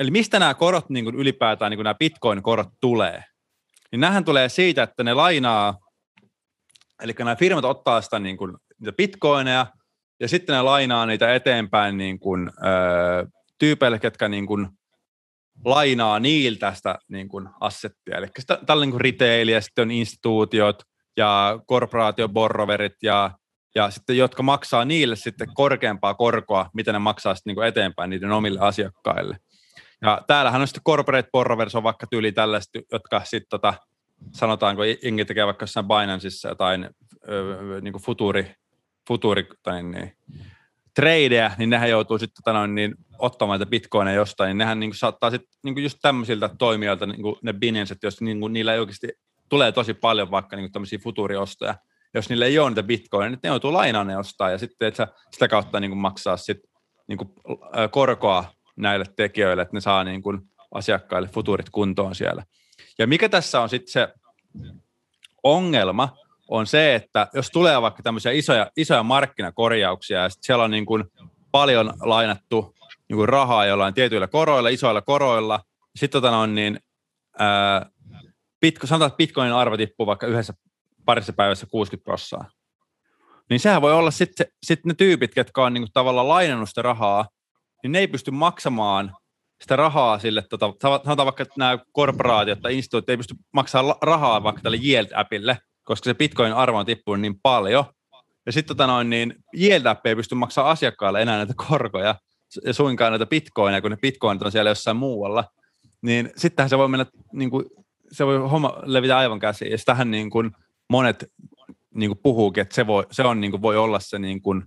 eli mistä nämä korot niin kuin ylipäätään, niin kuin nämä Bitcoin-korot tulee? Niin näähän tulee siitä, että ne lainaa, eli nämä firmat ottaa sitä niin kuin, niitä bitcoineja, ja sitten ne lainaa niitä eteenpäin niin kuin, öö, tyypeille, ketkä niin kuin, lainaa niiltä sitä niin kuin, assettia. Eli sitä, tällä niin kuin retailia, sitten on instituutiot ja korporaatioborroverit, ja, ja sitten, jotka maksaa niille sitten korkeampaa korkoa, mitä ne maksaa sitten niin kuin eteenpäin niiden omille asiakkaille. Ja täällähän on sitten corporate borrovers on vaikka tyyli tällaiset, jotka sitten tota, sanotaanko jengi tekee vaikka jossain Binanceissa jotain öö, niin kuin futuri, futuri tai niin, tradeja, niin nehän joutuu sitten tota niin, ottamaan niitä bitcoineja jostain, niin nehän niin kuin, saattaa sitten niin just tämmöisiltä toimijoilta niin kuin ne Binance, jos niin kuin, niillä ei oikeasti tulee tosi paljon vaikka niin kuin tämmöisiä futuriostoja, jos niillä ei ole niitä bitcoineja, niin ne joutuu lainaan ne ostaa ja sitten et sä, sitä kautta niin kuin maksaa sitten niin kuin, korkoa näille tekijöille, että ne saa niin kuin asiakkaille futurit kuntoon siellä. Ja mikä tässä on sitten se ongelma, on se, että jos tulee vaikka tämmöisiä isoja, isoja markkinakorjauksia ja sitten siellä on niin kuin paljon lainattu niin kuin rahaa jollain tietyillä koroilla, isoilla koroilla, sitten tota on niin, ää, bitco, sanotaan, että bitcoinin arvo tippuu vaikka yhdessä parissa päivässä kuusikymmentä prosenttia, niin sehän voi olla sitten sit ne tyypit, ketkä on niin kuin tavallaan lainannut sitä rahaa, niin ne ei pysty maksamaan sitä rahaa sille, tota, sanotaan vaikka nämä korporaatiot tai instituutit ei pysty maksamaan rahaa vaikka tälle Yield-appille, koska se Bitcoinin arvo on tippunut niin paljon. Ja sitten tota noin, niin Yield-app ei pysty maksamaan asiakkaalle enää näitä korkoja ja suinkaan näitä Bitcoineja, kun ne Bitcoinit on siellä jossain muualla. Niin sittenhän se voi mennä, niin kuin, se voi homma levitä aivan käsiin. Ja sitähän niin kuin monet niin kuin puhuukin, että se, voi, se on, niin kuin, voi olla se niin kuin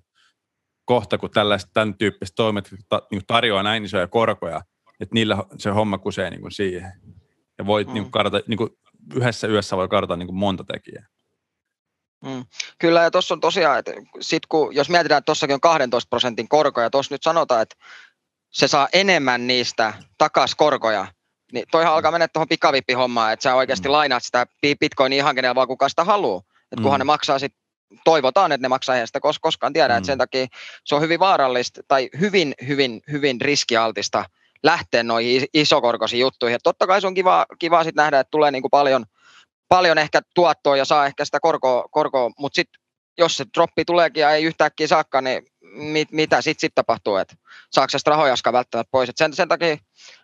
kohta, kun tällaiset tämän tyyppiset toimet tarjoaa näin isoja korkoja, että niillä se homma kusee niin kuin siihen. Ja voit mm. niin kuin karata, niin kuin yhdessä yössä voi karata niin kuin monta tekijää. Mm. Kyllä, ja tuossa on tosiaan, että sit kun, jos mietitään, että tuossakin on kaksitoista prosentin korkoja, ja tuossa nyt sanotaan, että se saa enemmän niistä takaisin korkoja, niin toihan alkaa mennä tuohon pikavippihommaan, että sä oikeasti mm. lainaat sitä Bitcoinia ihan kenellä vaan kuka sitä haluaa. Että kunhan mm. ne maksaa sit, toivotaan, että ne maksaa ihan sitä kos- koskaan tiedä, mm. että sen takia se on hyvin vaarallista tai hyvin, hyvin, hyvin riskialtista lähteä noihin isokorkoisiin juttuihin. Ja totta kai se on kiva, kiva sit nähdä, että tulee niinku paljon, paljon ehkä tuottoa ja saa ehkä sitä korkoa, korkoa. Mutta sitten jos se droppi tuleekin ja ei yhtäkkiä saakka, niin mit, mitä sitten sit tapahtuu, että saako sitä rahojaskaan välttämättä pois. Et sen, sen takia,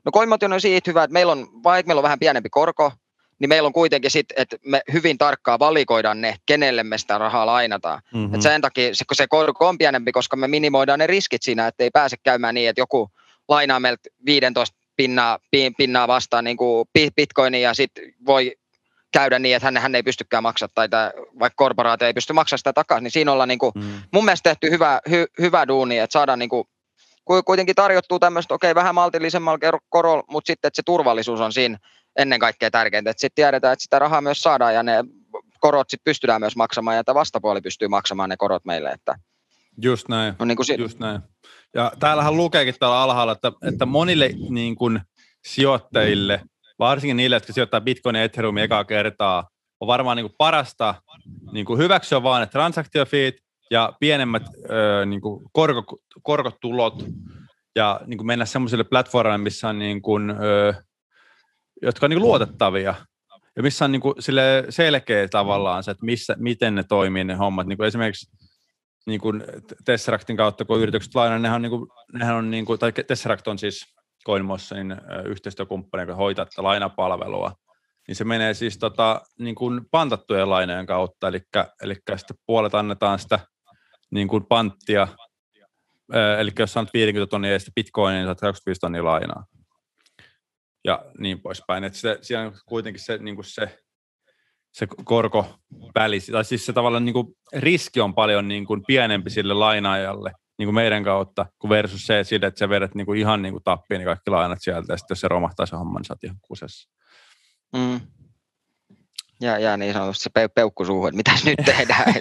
no CoinMotion on siitä hyvä, että meillä on, vaikka meillä on vähän pienempi korko, niin meillä on kuitenkin sitten, että me hyvin tarkkaan valikoidaan ne, kenelle me sitä rahaa lainataan. Mm-hmm. Et sen takia se, se korko on pienempi, koska me minimoidaan ne riskit siinä, että ei pääse käymään niin, että joku lainaa meiltä viisitoista pinnaa, pinnaa vastaan niin kuin bitcoinia ja sitten voi käydä niin, että hän, hän ei pystykään maksaa tai tämä, vaikka korporaatio ei pysty maksamaan sitä takaisin, niin siinä ollaan niin kuin, mm. mun mielestä tehty hyvä, hy, hyvä duuni, että saadaan niin kuin, kuitenkin tarjottua tämmöistä, okei okay, vähän maltillisemmalla korolla, mutta sitten että se turvallisuus on siinä ennen kaikkea tärkeintä, että sitten tiedetään, että sitä rahaa myös saadaan ja ne korot sitten pystytään myös maksamaan ja tämä vastapuoli pystyy maksamaan ne korot meille, että just näin, no niin kuin just näin. Ja täällähän lukeekin täällä alhaalla, että, että monille niin kuin sijoittajille, varsinkin niille, jotka sijoittaa Bitcoin ja Ethereum ekaa kertaa, on varmaan niin kuin parasta niin kuin hyväksyä vaan ne transaktiofeet ja pienemmät öö, niin kuin korko, korkotulot ja niin kuin mennä semmoisille platformeille, missä on niin kuin, öö, jotka on niin kuin luotettavia ja missä on niin kuin sille selkeä tavallaan se, että missä, miten ne toimii ne hommat. Niin kuin esimerkiksi niin kuin Tesseractin kautta, kun yritykset lainaa, nehän on, niin kuin, nehän on niin kuin, tai Tesseract on siis CoinMotionin yhteistyökumppani, joka hoitaa tätä lainapalvelua, niin se menee siis tota, niin kuin pantattujen lainojen kautta, eli, eli sitten puolet annetaan sitä niin kuin panttia, eli jos saat viisikymmentä tonnia ja sitten bitcoinia, niin saat kaksikymmentäviisi tonnia lainaa, ja niin poispäin, että se, siellä on kuitenkin se, niin kuin se se korkoväli, tai siis se tavallaan niin kuin riski on paljon niin kuin pienempi sille lainaajalle niin kuin meidän kautta, kun versus se, että sä vedät niin kuin ihan niin kuin tappiin niin kaikki lainat sieltä, ja sitten jos se romahtaa se homma, niin sä oot ihan kusessa. Mm. Ja, ja niin sanotusti se peukku suuhun, että mitäs nyt tehdään.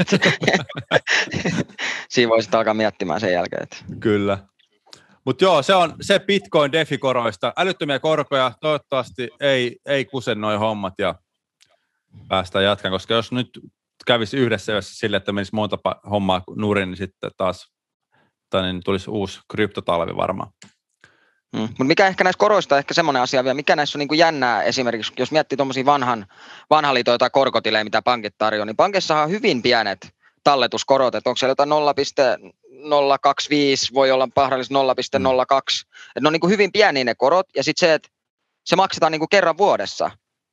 Siinä voisit alkaa miettimään sen jälkeen. Että. Kyllä. Mutta joo, se on se Bitcoin defikoroista. Älyttömiä korkoja, toivottavasti ei, ei kuse noi hommat ja päästään jatkaan, koska jos nyt kävisi yhdessä sille, että menisi monta hommaa nurin, niin sitten taas niin tulisi uusi kryptotalvi varmaan. Mm. Mutta mikä ehkä näissä koroista on ehkä semmoinen asia vielä, mikä näissä on niinku jännää esimerkiksi, jos miettii tuommoisia vanhan, vanhan liitoja tai korkotilejä, mitä pankit tarjoaa, niin pankissahan on hyvin pienet talletuskorot, että onko siellä jotain nolla pilkku nolla kaksikymmentäviisi, voi olla mahdollisesti nolla pilkku nolla kaksi, että ne on niinku hyvin pieniä ne korot, ja sitten se, että se maksetaan niinku kerran vuodessa,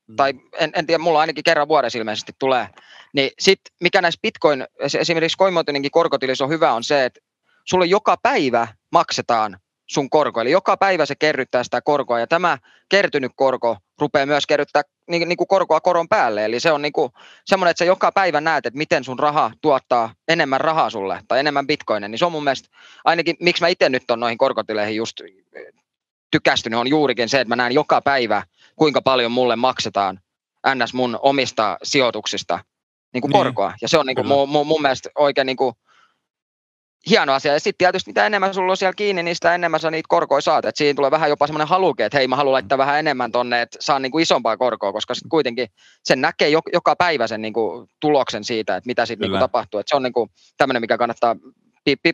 mm. tai en, en tiedä, mulla ainakin kerran vuodessa ilmeisesti tulee, niin sitten mikä näissä Bitcoin, esimerkiksi CoinMotioninkin korkotilissä on hyvä, on se, että sulle joka päivä maksetaan sun korko, eli joka päivä se kerryttää sitä korkoa, ja tämä kertynyt korko rupeaa myös kerryttää niin, niin kuin korkoa koron päälle, eli se on niin kuin semmoinen, että sä joka päivä näet, että miten sun raha tuottaa enemmän rahaa sulle, tai enemmän bitcoinia, niin se on mun mielestä, ainakin miksi mä itse nyt on noihin korkotileihin just tykästynyt, on juurikin se, että mä näen joka päivä, kuinka paljon mulle maksetaan ns. Mun omista sijoituksista niin kuin niin. korkoa, ja se on niin kuin mun, mun, mun mielestä oikein niin kuin hieno asia. Ja sitten tietysti mitä enemmän sulla on siellä kiinni, niin sitä enemmän sä niitä korkoja saat. Et siihen tulee vähän jopa semmoinen haluke, että hei, mä haluan laittaa vähän enemmän tonne, että saan niinku isompaa korkoa, koska sitten kuitenkin sen näkee joka päivä sen niinku tuloksen siitä, että mitä sitten niinku tapahtuu. Et se on niinku tämmöinen, mikä kannattaa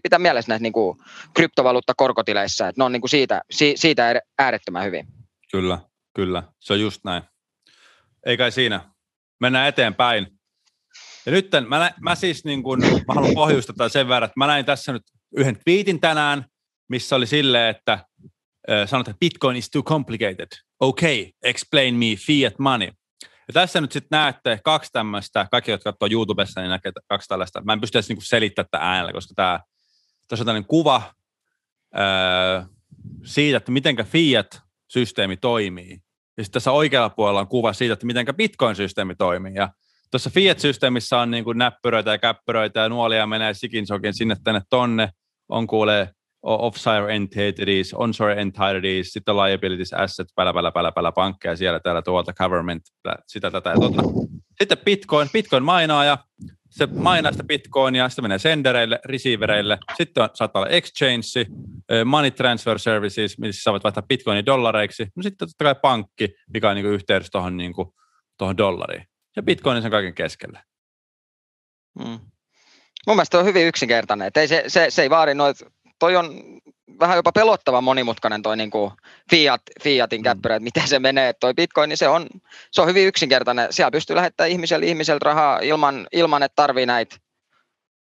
pitää mielessä näissä niinku kryptovaluuttakorkotileissä, että ne on niinku siitä, siitä äärettömän hyvin. Kyllä, kyllä. Se on just näin. Ei kai siinä. Mennään eteenpäin. Ja nyt mä, nä, mä siis niin kun, mä haluan pohjustaa sen verran, että mä näin tässä nyt yhden twiitin tänään, missä oli silleen, että äh, sanotaan, että Bitcoin is too complicated. Okay, explain me fiat money. Ja tässä nyt sitten näette kaksi tämmöistä, kaikki jotka katsoo YouTubessa, niin näkee kaksi tällaista. Mä en pysty edes niin selittämään tätä äänellä, koska tää, tässä on tällainen kuva äh, siitä, että mitenkä fiat-systeemi toimii. Ja sitten tässä oikealla puolella on kuva siitä, että mitenkä Bitcoin-systeemi toimii. Ja tuossa Fiat-systeemissä on niin kuin näppyröitä ja käppyröitä ja nuolia menee sikinsokin sinne tänne tonne. On kuulee offshore entities, onshore entities, sitten liabilities, assets, pälä, pälä, pälä, pälä, pankkeja siellä täällä tuolta, government, sitä tätä ja tota. Sitten Bitcoin, Bitcoin mainaa ja se mainaa sitä Bitcoinia, sitten menee sendereille, receivereille, sitten on, saattaa olla exchange, money transfer services, missä sä voit vaihtaa Bitcoinin dollareiksi, no sitten totta kai pankki, mikä on niin kuin yhteydessä tuohon niin kuin, tuohon dollariin. Ja Bitcoin sen kaiken keskellä. Mm. Mun mielestä on hyvin yksinkertainen. Ei se, se, se ei vaadi noita. Toi on vähän jopa pelottavan monimutkainen toi niinku fiat, fiatin käppyrä, että miten se menee. Toi Bitcoin, niin se on, se on hyvin yksinkertainen. Siellä pystyy lähettämään ihmiselle ihmiseltä rahaa ilman, ilman että tarvii näitä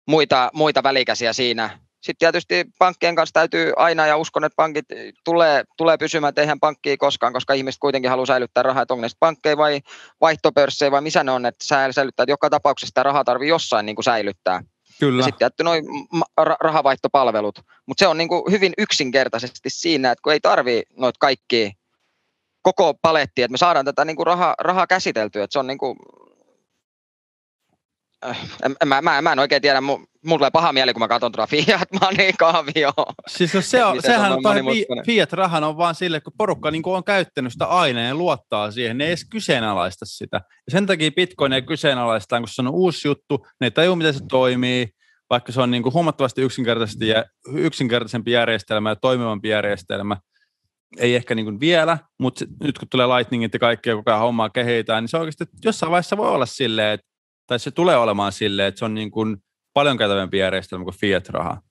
muita, muita välikäsiä siinä. Sitten tietysti pankkien kanssa täytyy aina, ja uskon, että pankit tulee, tulee pysymään, että eihän pankkia koskaan, koska ihmiset kuitenkin haluaa säilyttää rahaa, että onko ne pankkeja vai vaihtopörssejä vai missä ne on, että sä säilyttää, että joka tapauksessa sitä rahaa tarvii jossain niin kuin säilyttää. Kyllä. Ja sitten jätty noi rahavaihtopalvelut, mutta se on niin kuin hyvin yksinkertaisesti siinä, että kun ei tarvii noita kaikkia koko palettia, että me saadaan tätä niin kuin rahaa, rahaa käsiteltyä, että se on niin kuin Mä, mä, mä en oikein tiedä, mulla tulee paha mieli, kun mä katson tuota Fiat Money -kaavioon. Siis no se on, sehän on Fiat-rahan on vaan sille, kun porukka niin kun on käyttänyt sitä aina ja luottaa siihen, ne ei edes kyseenalaista sitä. Ja sen takia Bitcoinia kyseenalaistaan, kun se on uusi juttu, ne ei tajua, miten se toimii, vaikka se on niin kuin huomattavasti yksinkertaisempi järjestelmä ja toimivampi järjestelmä. Ei ehkä niin kuin vielä, mutta nyt kun tulee Lightningit ja kaikkea koko ajan hommaa kehitään, niin se oikeasti jossain vaiheessa voi olla silleen, että tai se tulee olemaan silleen, että se on niin kuin paljon käytävämpi järjestelmä kuin fiat-raha.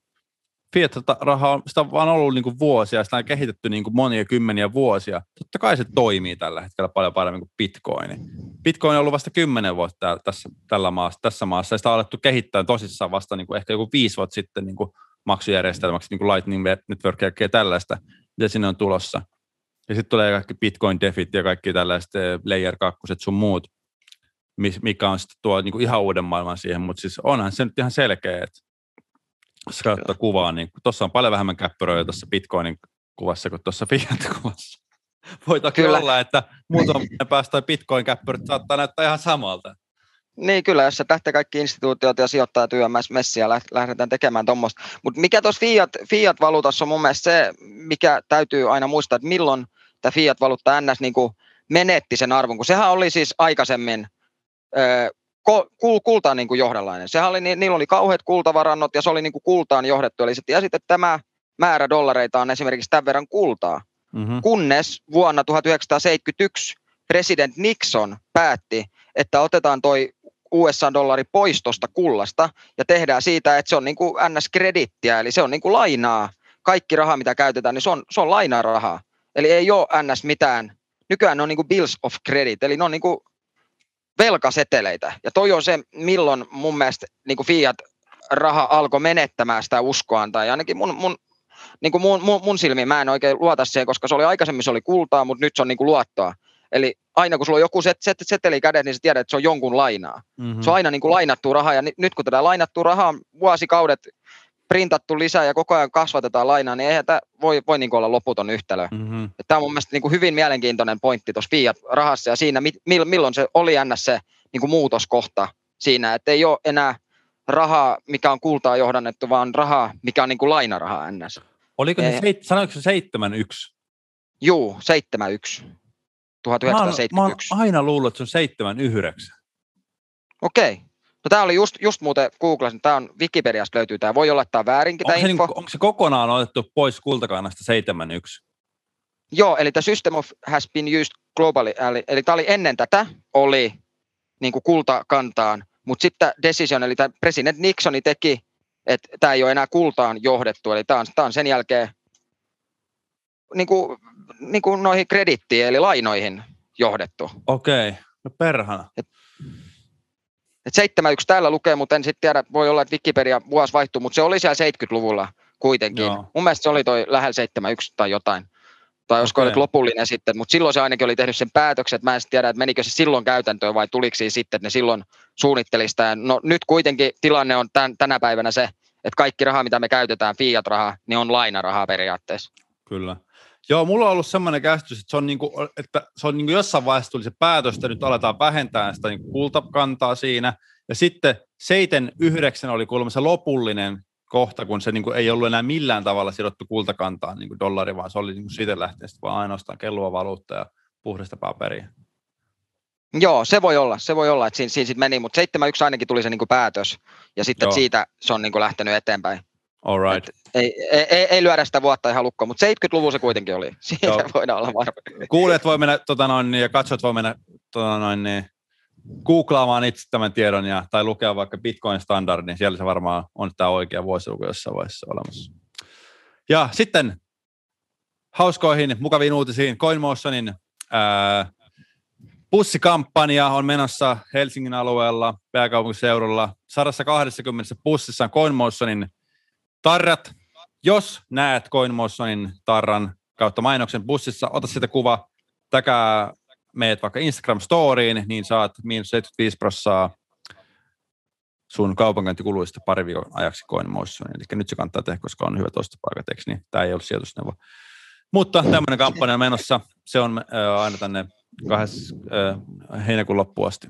Fiat-raha on, sitä on vaan ollut niin kuin vuosia, sitä on kehitetty niin kuin monia kymmeniä vuosia. Totta kai se toimii tällä hetkellä paljon paremmin kuin Bitcoin. Bitcoin on ollut vasta kymmenen vuotta tässä, tällä maassa, tässä maassa, ja sitä on alettu kehittää tosissaan vasta niin kuin ehkä joku viisi vuotta sitten niin kuin maksujärjestelmäksi, niin kuin Lightning Network ja tällaista, mitä sinne on tulossa. Ja sitten tulee kaikki Bitcoin-defit ja kaikki tällaiset layer-kakkoset sun muut, mikä on sitten tuo niin kuin ihan uuden maailman siihen, mutta siis onhan se nyt ihan selkeä, että jos katsoo kuvaa, niin tuossa on paljon vähemmän käppyröjä tuossa Bitcoinin kuvassa kuin tuossa Fiat-kuvassa. Voi toki olla, että muutaman päästä Bitcoin-käppyrät saattaa näyttää ihan samalta. Niin kyllä, jos se lähtee kaikki instituutiot ja sijoittajat yömässä messiä, lähdetään tekemään tuommoista. Mutta mikä tuossa fiat, Fiat-valuutassa on mun mielestä se, mikä täytyy aina muistaa, että milloin tämä Fiat-valuutta ns. Niin kuin menetti sen arvon, kun sehän oli siis aikaisemmin kultaan niin kuin johdanlainen. Sehän oli, niillä oli kauheat kultavarannot ja se oli niin kuin kultaan johdettu. Eli sitten, ja sitten tämä määrä dollareita on esimerkiksi tämän verran kultaa. Mm-hmm. Kunnes vuonna tuhatyhdeksänsataaseitsemänkymmentäyksi president Nixon päätti, että otetaan toi U S A-dollari pois tuosta kullasta ja tehdään siitä, että se on niin kuin N S-kredittiä, eli se on niin kuin lainaa. Kaikki raha, mitä käytetään, niin se on, se on lainarahaa. Eli ei ole N S mitään. Nykyään ne on niin kuin bills of credit, eli ne on niin kuin velkaseteleitä. Ja toi on se, milloin mun mielestä niin kuin fiat-raha alkoi menettämään sitä uskoaan, tai ainakin mun, mun, niin kuin mun, mun, mun silmiin mä en oikein luota siihen, koska se oli aikaisemmin se oli kultaa, mutta nyt se on niin kuin luottoa. Eli aina kun sulla on joku set, set, seteli kädet, niin sä tiedät, että se on jonkun lainaa. Mm-hmm. Se on aina niin kuin lainattua rahaa, ja nyt kun tätä lainattua rahaa on vuosikaudet printattu lisää ja koko ajan kasvatetaan lainaa, niin eihän tämä voi, voi niin kuin olla loputon yhtälö. Mm-hmm. Tämä on mun mielestä niin kuin hyvin mielenkiintoinen pointti tuossa fiat-rahassa ja siinä, mi- milloin se oli ns. Se niin kuin muutoskohta siinä, että ei ole enää rahaa, mikä on kultaa johdannettu, vaan rahaa, mikä on niin kuin lainarahaa ns. Oliko se, seit- sanoiko se seitsemän yksi? Juu, seitsemän yksi. tuhatyhdeksänsataaseitsemänkymmentäyksi. Mä oon, mä oon aina luullut, että se on seitsemän yhdeksän. Okei. Okay. No tää oli just, just muuten googlasin, tää on Wikipediasta löytyy tää, voi olla, että tää on väärinkin tää info. Onko se kokonaan otettu pois kultakannasta seitsemän yksi? Joo, eli the system of has been used globally, eli, eli tää oli ennen tätä, oli niin kuin kultakantaan, mutta sitten decision, eli tää president Nixoni teki, että tää ei ole enää kultaan johdettu, eli tää on, tää on sen jälkeen niin kuin, niin kuin noihin kredittiin, eli lainoihin johdettu. Okei, okay. No perhana. Et, et seitsemän yksi täällä lukee, mutta en sitten tiedä, voi olla, että Wikipedia vuosi vaihtuu, mutta se oli siellä seitsemänkymmentäluvulla kuitenkin. Joo. Mun mielestä se oli toi lähellä seitsemän yksi tai jotain, tai olisiko okay. Oli lopullinen sitten, mutta silloin se ainakin oli tehnyt sen päätöksen, että mä en sitten tiedä, että menikö se silloin käytäntöön vai tuliko siinä sitten, että ne silloin suunnitteli sitä. No nyt kuitenkin tilanne on tän, tänä päivänä se, että kaikki raha, mitä me käytetään, fiat-rahaa, niin on lainarahaa periaatteessa. Kyllä. Joo, mulla on ollut semmoinen käsitys, että se on, niinku, että se on niinku jossain vaiheessa tuli se päätös, että nyt aletaan vähentää sitä niinku kultakantaa siinä. Ja sitten seitsemän yhdeksän oli kuulemma se lopullinen kohta, kun se niinku ei ollut enää millään tavalla sidottu kultakantaan niinku dollari, vaan se oli niinku siitä lähtien sitten vaan ainoastaan kellua valuutta ja puhdasta paperia. Joo, se voi olla, se voi olla, että siinä, siinä sitten meni, mutta seitsemän yksi ainakin tuli se niinku päätös ja sitten siitä se on niinku lähtenyt eteenpäin. All right. Ei, ei, ei lyödä sitä vuotta ihan lukkoon, mutta seitsemänkymmentäluvulla se kuitenkin oli. Siitä Joo. Voidaan olla varma. Kuulijat voi mennä tota noin, ja katsojat voi mennä tota noin, niin, googlaamaan itse tämän tiedon ja, tai lukea vaikka Bitcoin-standard, niin siellä se varmaan on tämä oikea vuosiluku jossain vaiheessa olemassa. Ja sitten hauskoihin, mukaviin uutisiin. CoinMotionin ää, bussikampanja on menossa Helsingin alueella, pääkaupunkiseudulla. sata kaksikymmentä bussissa on CoinMotionin tarrat. Jos näet CoinMotionin tarran kautta mainoksen bussissa, ota sitä kuva, täkää meet vaikka Instagram-storiin, niin saat miinus seitsemänkymmentäviisi prosenttia sun kaupankäyntikuluista pari viikon ajaksi CoinMotionin. Eli nyt se kannattaa tehdä, koska on hyvät ostopaikat, eikö niin? Tämä ei ole sijoitusneuvo. Mutta tämmöinen kampanja on menossa. Se on äh, aina tänne kahdessa äh, heinäkuun loppuun asti.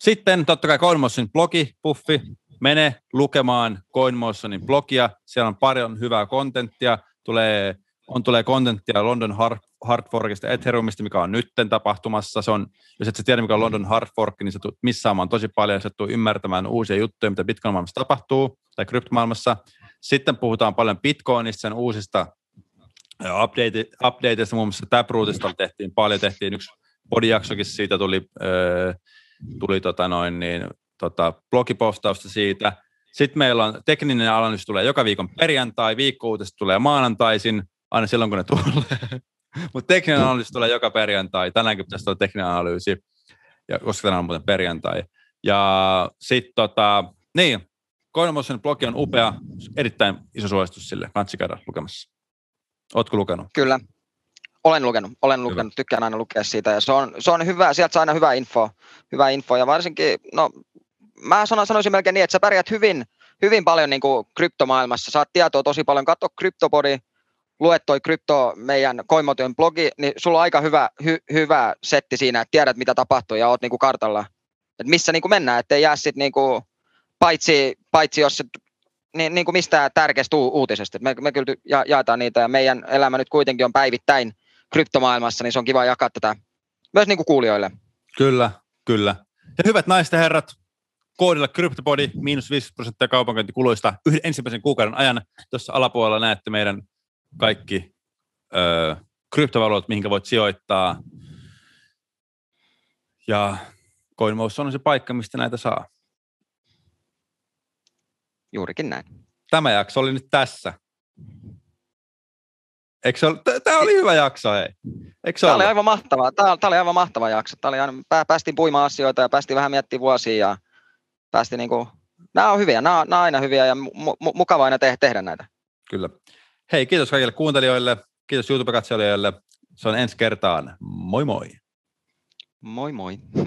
Sitten totta kai CoinMotionin blogi, puffi. Mene lukemaan CoinMotionin blogia, siellä on paljon hyvää kontenttia, tulee, on tulee kontenttia London Hard, Hard Forkista, Ethereumista, mikä on nytten tapahtumassa, se on, jos et sä tiedä mikä on London Hard Fork, niin sä tulet missaamaan tosi paljon, sä tulet ymmärtämään uusia juttuja, mitä Bitcoin-maailmassa tapahtuu, tai kryptomaailmassa, sitten puhutaan paljon Bitcoinista, sen uusista update, updateista, muun muassa Taprootista tehtiin paljon, tehtiin yksi podijaksokin, siitä tuli, äh, tuli tota noin niin, Tota, blogipostausta siitä. Sitten meillä on tekninen analyysi tulee joka viikon perjantai, viikko-uutiset tulee maanantaisin, aina silloin kun ne tulee. Mutta tekninen analyysi tulee joka perjantai. Tänäänkin pitäisi tulla tekninen analyysi, ja, koska tänään on muuten perjantai. Ja sitten tota, niin, CoinMotionin blogi on upea, erittäin iso suositus sille. Kannattaa käydä lukemassa. Ootko lukenut? Kyllä. Olen lukenut, olen lukenut, hyvä. Tykkään aina lukea siitä ja se on, se on hyvä, sieltä saa aina hyvää infoa, hyvää infoa ja varsinkin, no mä sanoisin melkein niin, että sä pärjät hyvin, hyvin paljon niin kuin kryptomaailmassa, saat tietoa tosi paljon, katso CryptoPodi, luet toi krypto meidän CoinMotion blogi, niin sulla on aika hyvä, hy, hyvä setti siinä, että tiedät mitä tapahtuu ja oot niin kuin kartalla, että missä niin kuin mennään, ettei jää sitten niin kuin, paitsi, paitsi jos se niin, niin kuin mistään tärkeästä uutisesta, me, me kyllä ja, jaetaan niitä ja meidän elämä nyt kuitenkin on päivittäin kryptomaailmassa, niin se on kiva jakaa tätä myös niin kuin kuulijoille. Kyllä, kyllä. Ja hyvät naiset ja herrat, koodilla CryptoPodi, miinus viisikymmentä prosenttia kaupankäyntikuluista yhden ensimmäisen kuukauden ajan. Tuossa alapuolella näette meidän kaikki öö, kryptovaluutat, mihin voit sijoittaa. Ja CoinMotion on se paikka, mistä näitä saa. Juurikin näin. Tämä jakso oli nyt tässä. Tämä oli hyvä jakso, hei. Tämä oli aivan mahtavaa. Tämä oli aivan mahtava jakso. Tämä oli aina, päästiin puimaan asioita ja päästiin vähän miettimään vuosia. Ja päästiin niin kuin, nämä on hyviä, nämä on, nämä on aina hyviä ja mu- mukava aina te- tehdä näitä. Kyllä. Hei, kiitos kaikille kuuntelijoille. Kiitos YouTube-katsojille. Se on ensi kertaan. Moi moi. Moi moi.